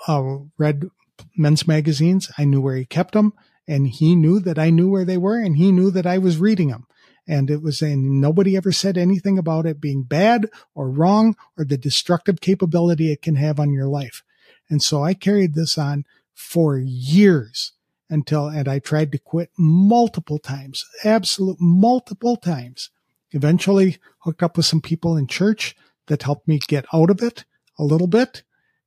uh, read men's magazines. I knew where he kept them, and he knew that I knew where they were, and he knew that I was reading them. And it was saying nobody ever said anything about it being bad or wrong or the destructive capability it can have on your life. And so I carried this on for years until, and I tried to quit multiple times, absolute multiple times. Eventually hooked up with some people in church that helped me get out of it a little bit,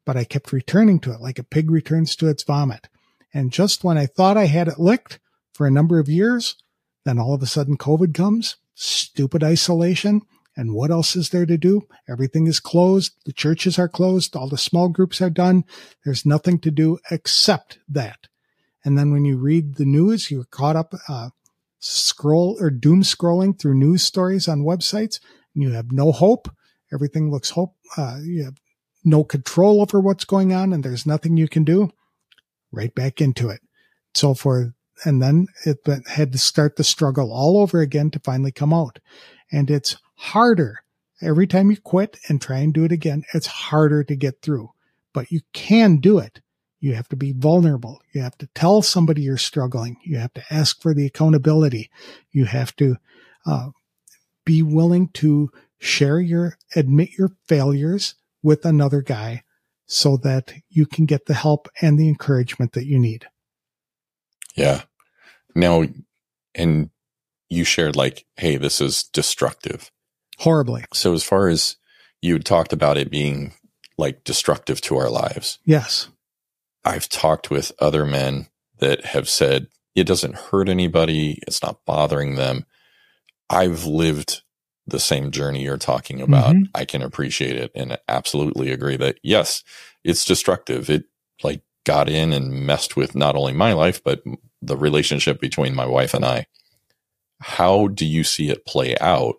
but I kept returning to it like a pig returns to its vomit. And just when I thought I had it licked for a number of years, then all of a sudden COVID comes, stupid isolation. And what else is there to do? Everything is closed. The churches are closed. All the small groups are done. There's nothing to do except that. And then when you read the news, you're caught up uh, scroll or doom scrolling through news stories on websites, and you have no hope. Everything looks hope. Uh, you have no control over what's going on, and there's nothing you can do. Right back into it. So for, and then it had to start the struggle all over again to finally come out. And it's harder every time you quit and try and do it again. It's harder to get through, but you can do it. You have to be vulnerable. You have to tell somebody you're struggling. You have to ask for the accountability. You have to uh, be willing to share your, admit your failures with another guy, so that you can get the help and the encouragement that you need. Yeah. Now, and you shared like, hey, this is destructive. Horribly. So as far as you talked about it being like destructive to our lives. Yes. I've talked with other men that have said, it doesn't hurt anybody. It's not bothering them. I've lived the same journey you're talking about. Mm-hmm. I can appreciate it and absolutely agree that yes, it's destructive. It like got in and messed with not only my life, but the relationship between my wife and I. How do you see it play out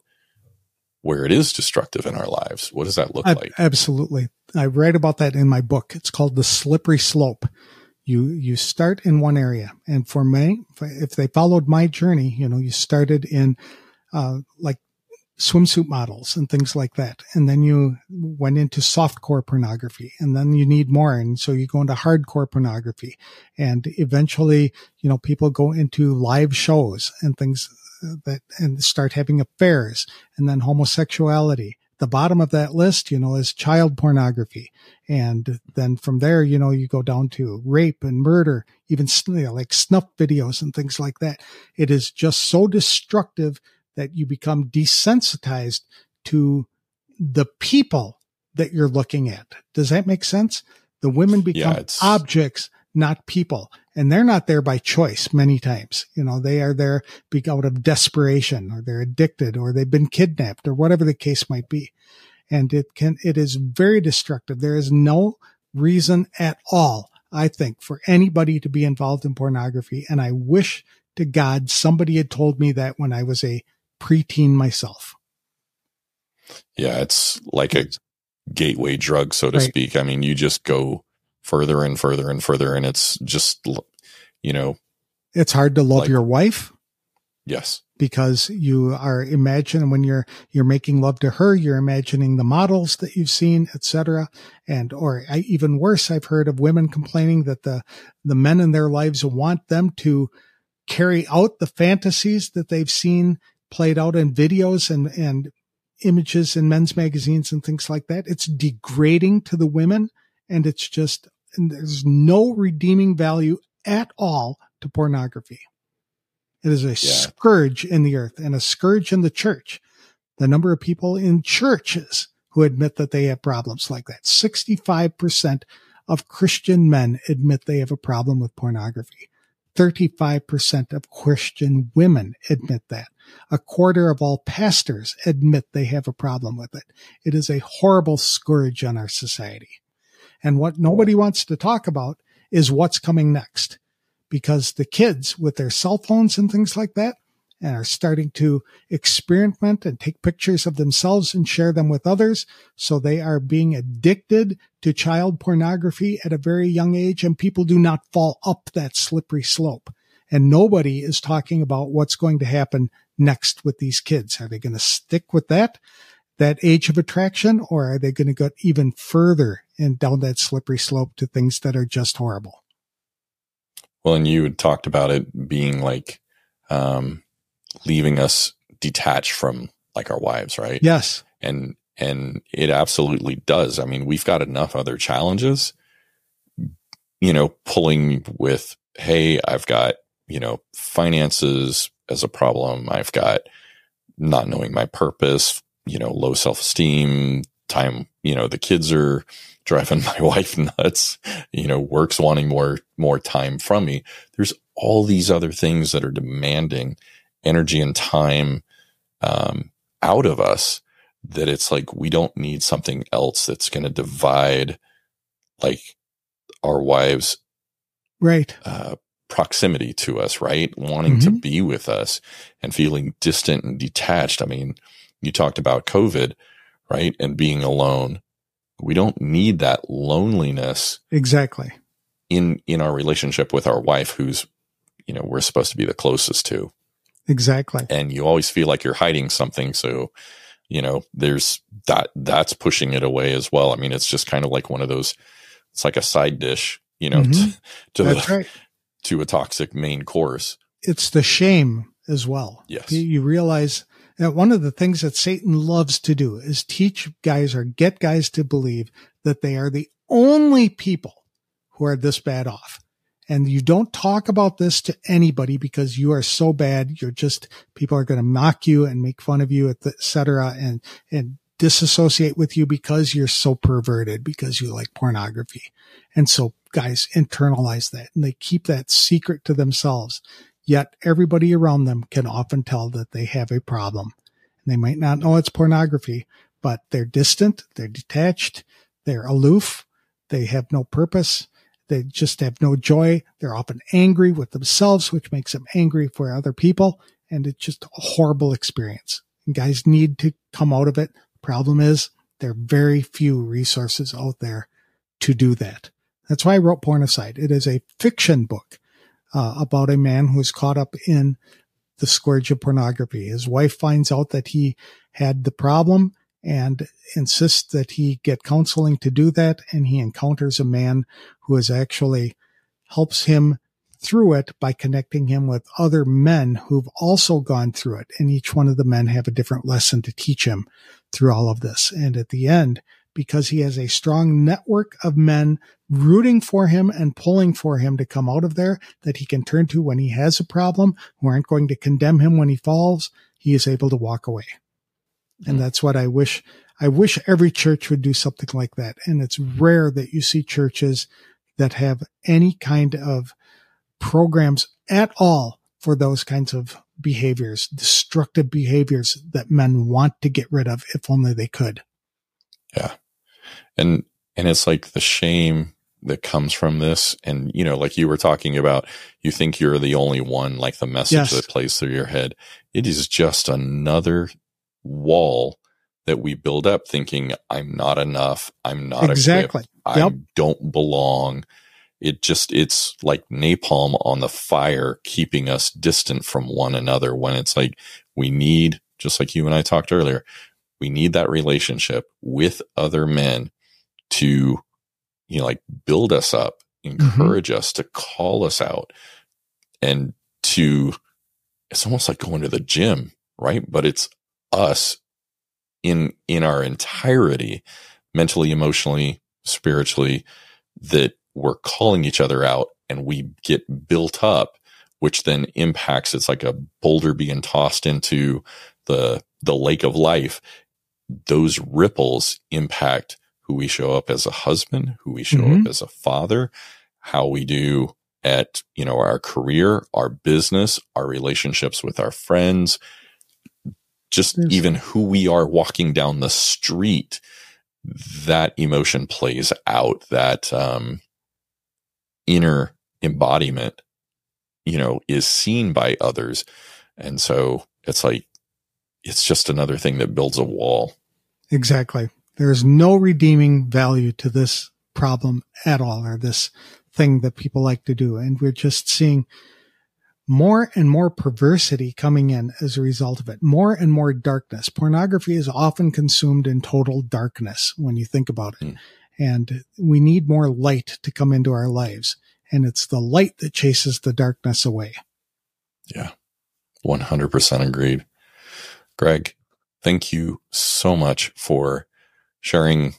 where it is destructive in our lives? What does that look I, like? Absolutely. I write about that in my book. It's called The Slippery Slope. You, you start in one area. And for me, if they followed my journey, you know, you started in, uh, like, swimsuit models and things like that. And then you went into softcore pornography, and then you need more. And so you go into hardcore pornography, and eventually, you know, people go into live shows and things that, and start having affairs, and then homosexuality. The bottom of that list, you know, is child pornography. And then from there, you know, you go down to rape and murder, even you know, like snuff videos and things like that. It is just so destructive that you become desensitized to the people that you're looking at. Does that make sense? The women become yeah, objects, not people. And they're not there by choice many times. You know, they are there out of desperation, or they're addicted, or they've been kidnapped, or whatever the case might be. And it can, it is very destructive. There is no reason at all, I think, for anybody to be involved in pornography. And I wish to God somebody had told me that when I was a preteen myself. Yeah, it's like a gateway drug, so to right. speak. I mean, you just go further and further and further, and it's just, you know, it's hard to love like, your wife. Yes, because you are imagining when you're you're making love to her, you're imagining the models that you've seen, et cetera. And or I, even worse, I've heard of women complaining that the the men in their lives want them to carry out the fantasies that they've seen played out in videos and, and images in men's magazines and things like that. It's degrading to the women, and it's just, and there's no redeeming value at all to pornography. It is a yeah. scourge in the earth and a scourge in the church. The number of people in churches who admit that they have problems like that. sixty-five percent of Christian men admit they have a problem with pornography. thirty-five percent of Christian women admit that. A quarter of all pastors admit they have a problem with it. It is a horrible scourge on our society. And what nobody wants to talk about is what's coming next, because the kids with their cell phones and things like that are starting to experiment and take pictures of themselves and share them with others. So they are being addicted to child pornography at a very young age, and people do not fall up that slippery slope. And nobody is talking about what's going to happen next with these kids. Are they going to stick with that, that age of attraction, or are they going to go even further and down that slippery slope to things that are just horrible? Well, and you talked about it being like, um, leaving us detach from like our wives, right? Yes. And and it absolutely does. I mean, we've got enough other challenges, you know, pulling with, hey, I've got, you know, finances as a problem. I've got not knowing my purpose, you know, low self-esteem, time, you know, the kids are driving my wife nuts, you know, work's wanting more, more time from me. There's all these other things that are demanding energy and time um, out of us, that it's like, we don't need something else that's going to divide like our wives, right? Uh, proximity to us, right? Wanting mm-hmm. to be with us and feeling distant and detached. I mean, you talked about COVID, right? And being alone. We don't need that loneliness. Exactly. In, in our relationship with our wife, who's, you know, we're supposed to be the closest to. Exactly. And you always feel like you're hiding something. So, you know, there's that, that's pushing it away as well. I mean, it's just kind of like one of those, it's like a side dish, you know, mm-hmm. t- to that's the, right. to a toxic main course. It's the shame as well. Yes. You realize that one of the things that Satan loves to do is teach guys or get guys to believe that they are the only people who are this bad off. And you don't talk about this to anybody because you are so bad. You're just, people are going to mock you and make fun of you, et cetera, and, and disassociate with you because you're so perverted, because you like pornography. And so guys internalize that, and they keep that secret to themselves. Yet everybody around them can often tell that they have a problem. And they might not know it's pornography, but they're distant, they're detached, they're aloof, they have no purpose. They just have no joy. They're often angry with themselves, which makes them angry for other people. And it's just a horrible experience. And guys need to come out of it. Problem is, there are very few resources out there to do that. That's why I wrote Pornocide. It is a fiction book uh, about a man who is caught up in the scourge of pornography. His wife finds out that he had the problem and insists that he get counseling to do that. And he encounters a man who is actually helps him through it by connecting him with other men who've also gone through it. And each one of the men have a different lesson to teach him through all of this. And at the end, because he has a strong network of men rooting for him and pulling for him to come out of there, that he can turn to when he has a problem, who aren't going to condemn him when he falls, he is able to walk away. And that's what I wish. I wish every church would do something like that. And it's rare that you see churches that have any kind of programs at all for those kinds of behaviors, destructive behaviors that men want to get rid of if only they could. Yeah. And, and it's like the shame that comes from this. And, you know, like you were talking about, you think you're the only one, like the message yes. that plays through your head. It is just another wall that we build up, thinking I'm not enough, I'm not exactly equipped, yep. I don't belong. It just, it's like napalm on the fire, keeping us distant from one another, when it's like we need, just like you and I talked earlier, we need that relationship with other men to, you know, like build us up, encourage mm-hmm. us, to call us out. And to, it's almost like going to the gym, right? But it's us in in our entirety, mentally, emotionally, spiritually, that we're calling each other out, and we get built up, which then impacts. It's like a boulder being tossed into the the lake of life. Those ripples impact who we show up as a husband, who we show mm-hmm. up as a father, how we do at, you know, our career, our business, our relationships with our friends. Just There's, even who we are walking down the street, that emotion plays out, that um, inner embodiment, you know, is seen by others. And so it's like, it's just another thing that builds a wall. Exactly. There is no redeeming value to this problem at all, or this thing that people like to do. And we're just seeing more and more perversity coming in as a result of it, more and more darkness. Pornography is often consumed in total darkness when you think about it. Mm. And we need more light to come into our lives. And it's the light that chases the darkness away. Yeah, one hundred percent agreed. Greg, thank you so much for sharing,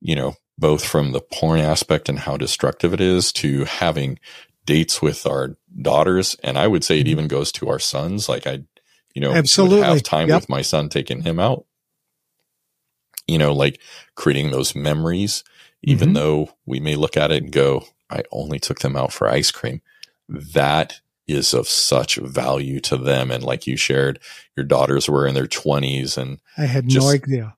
you know, both from the porn aspect and how destructive it is to having dates with our daughters. And I would say it even goes to our sons. Like I, you know, Absolutely. would have time yep. with my son, taking him out, you know, like creating those memories, even mm-hmm. though we may look at it and go, I only took them out for ice cream. That is of such value to them. And like you shared, your daughters were in their twenties and I had just, no idea.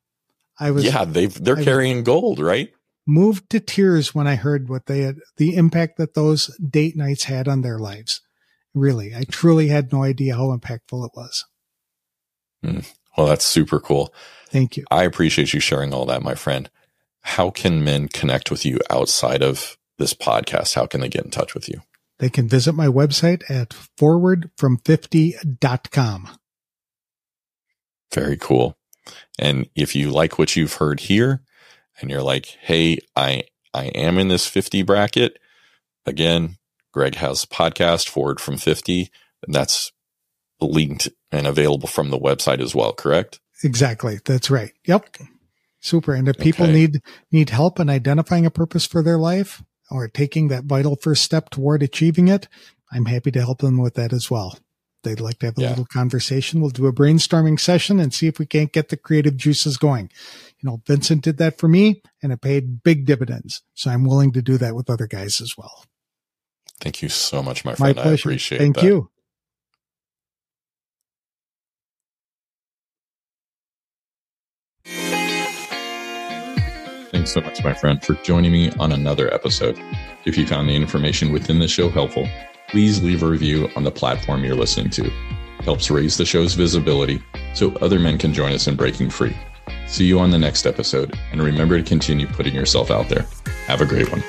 I was, yeah, they've, they're I carrying gold, right? Moved to tears when I heard what they had, the impact that those date nights had on their lives. Really, I truly had no idea how impactful it was. Mm. Well, that's super cool. Thank you. I appreciate you sharing all that, my friend. How can men connect with you outside of this podcast? How can they get in touch with you? They can visit my website at forward from fifty dot com. Very cool. And if you like what you've heard here and you're like, hey, I, I am in this fifty bracket, again, Greg has a podcast, Forward from fifty, and that's linked and available from the website as well, correct? Exactly. That's right. Yep. Super. And if people okay. need need help in identifying a purpose for their life or taking that vital first step toward achieving it, I'm happy to help them with that as well. They'd like to have a yeah. little conversation. We'll do a brainstorming session and see if we can't get the creative juices going. You know, Vincent did that for me and it paid big dividends. So I'm willing to do that with other guys as well. Thank you so much, my friend. My pleasure. I appreciate Thank that. Thank you. Thanks so much, my friend, for joining me on another episode. If you found the information within the show helpful, please leave a review on the platform you're listening to. It helps raise the show's visibility so other men can join us in breaking free. See you on the next episode, and remember to continue putting yourself out there. Have a great one.